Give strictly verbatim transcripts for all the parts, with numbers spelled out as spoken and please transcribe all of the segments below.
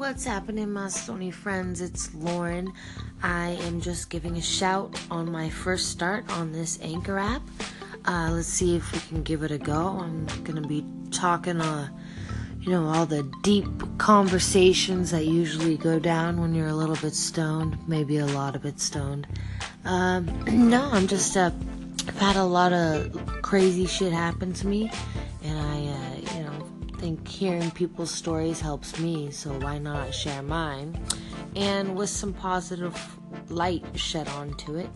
What's happening, my Sony friends? It's Lauren. I am just giving a shout on my first start on this Anchor app. Uh, let's see if we can give it a go. I'm going to be talking, uh, you know, all the deep conversations that usually go down when you're a little bit stoned, maybe a lot of bit stoned. Um, no, I'm just, uh, I've had a lot of crazy shit happen to me, and I, uh, you know, I think hearing people's stories helps me, so why not share mine, and with some positive light shed onto it,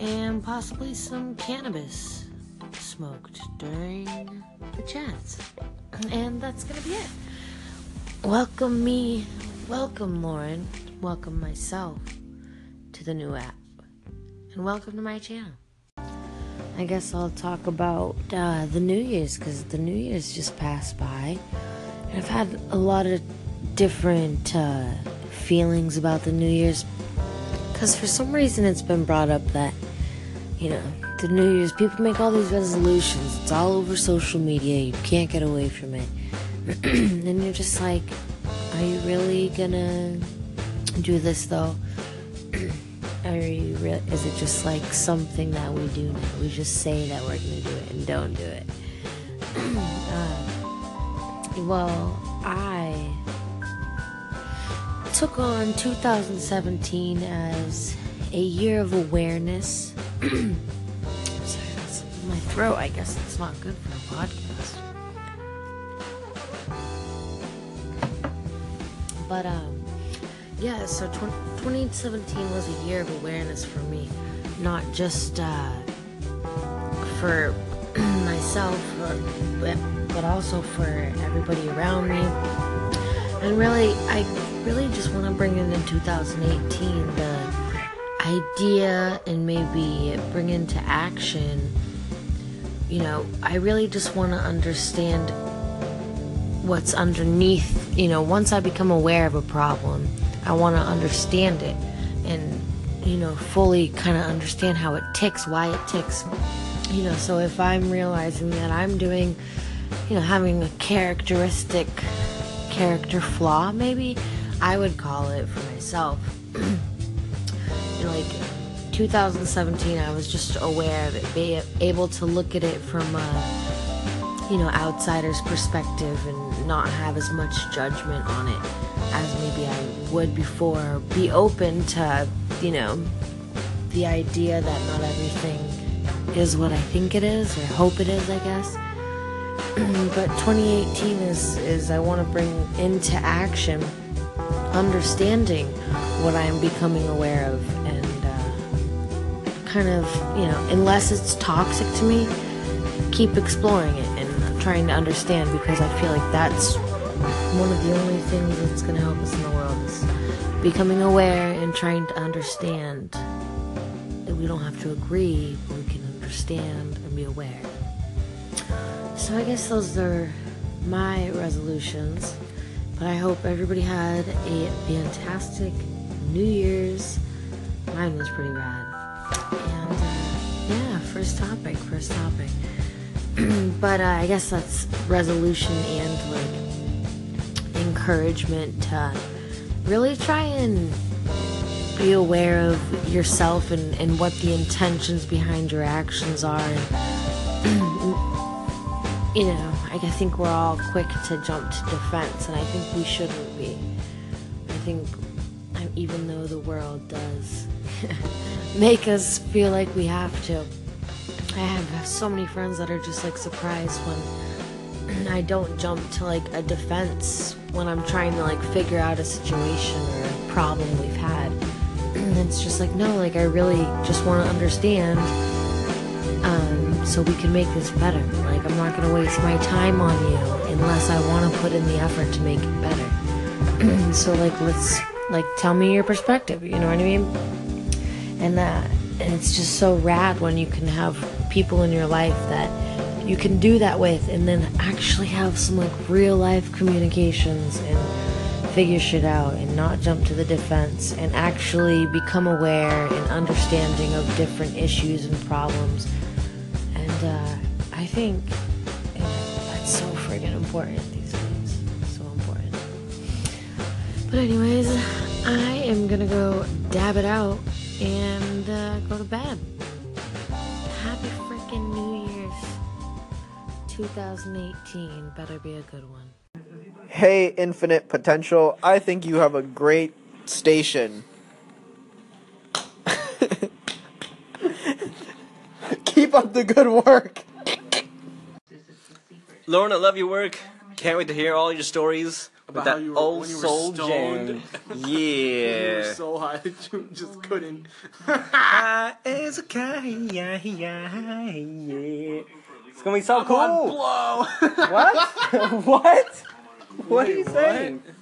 and possibly some cannabis smoked during the chats. And that's gonna be it. Welcome me, welcome Lauren, welcome myself to the new app, and welcome to my channel. I guess I'll talk about uh, the New Year's, because the New Year's just passed by. And I've had a lot of different uh, feelings about the New Year's, because for some reason it's been brought up that, you know, the New Year's, people make all these resolutions. It's all over social media. You can't get away from it. And you're just like, are you really gonna do this, though? Are you re- is it just like something that we do now? We just say that we're going to do it and don't do it. uh, well, I took on two thousand seventeen as a year of awareness. Sorry, that's my throat. I guess it's not good for a podcast. But, um, yeah, so twenty seventeen was a year of awareness for me, not just uh, for myself, but, but also for everybody around me. And really, I really just want to bring in in two thousand eighteen the idea and maybe bring into action, you know, I really just want to understand what's underneath, you know, once I become aware of a problem. I want to understand it and, you know, fully kind of understand how it ticks, why it ticks. You know, so if I'm realizing that I'm doing, you know, having a characteristic, character flaw, maybe, I would call it for myself. Like, twenty seventeen, I was just aware of it, be able to look at it from a, you know, outsider's perspective and not have as much judgment on it as maybe I would before. Be open to, you know, the idea that not everything is what I think it is, or hope it is, I guess. But twenty eighteen is, is I want to bring into action understanding what I am becoming aware of, and uh, kind of, you know, unless it's toxic to me, keep exploring it and trying to understand, because I feel like that's one of the only things that's going to help us in the world is becoming aware and trying to understand that we don't have to agree, but we can understand and be aware. So I guess those are my resolutions, but I hope everybody had a fantastic New Year's. Mine was pretty rad. And uh, yeah, first topic, first topic. But uh, I guess that's resolution and like encouragement to really try and be aware of yourself and, and what the intentions behind your actions are. And, you know, I think we're all quick to jump to defense, and I think we shouldn't be. I think even though the world does make us feel like we have to, I have so many friends that are just like surprised when I don't jump to like a defense when I'm trying to like figure out a situation or a problem we've had. It's just like, no, like I really just want to understand, um, so we can make this better. Like, I'm not going to waste my time on you unless I want to put in the effort to make it better. So like, let's like, tell me your perspective, you know what I mean? And that, and it's just so rad when you can have people in your life that you can do that with, and then actually have some like real life communications and figure shit out and not jump to the defense and actually become aware and understanding of different issues and problems. And uh, I think you know, that's so friggin' important these days. So important. But anyways, I am gonna go dab it out and uh, go to bed. Happy freaking New Year's twenty eighteen. Better be a good one. Hey, Infinite Potential. I think you have a great station. Keep up the good work. Lauren, I love your work. Can't wait to hear all your stories about that were, old soul jam. Yeah. You were so high that you just couldn't. It's gonna be so cool. Blow. What? What? What Wait, are you saying? What?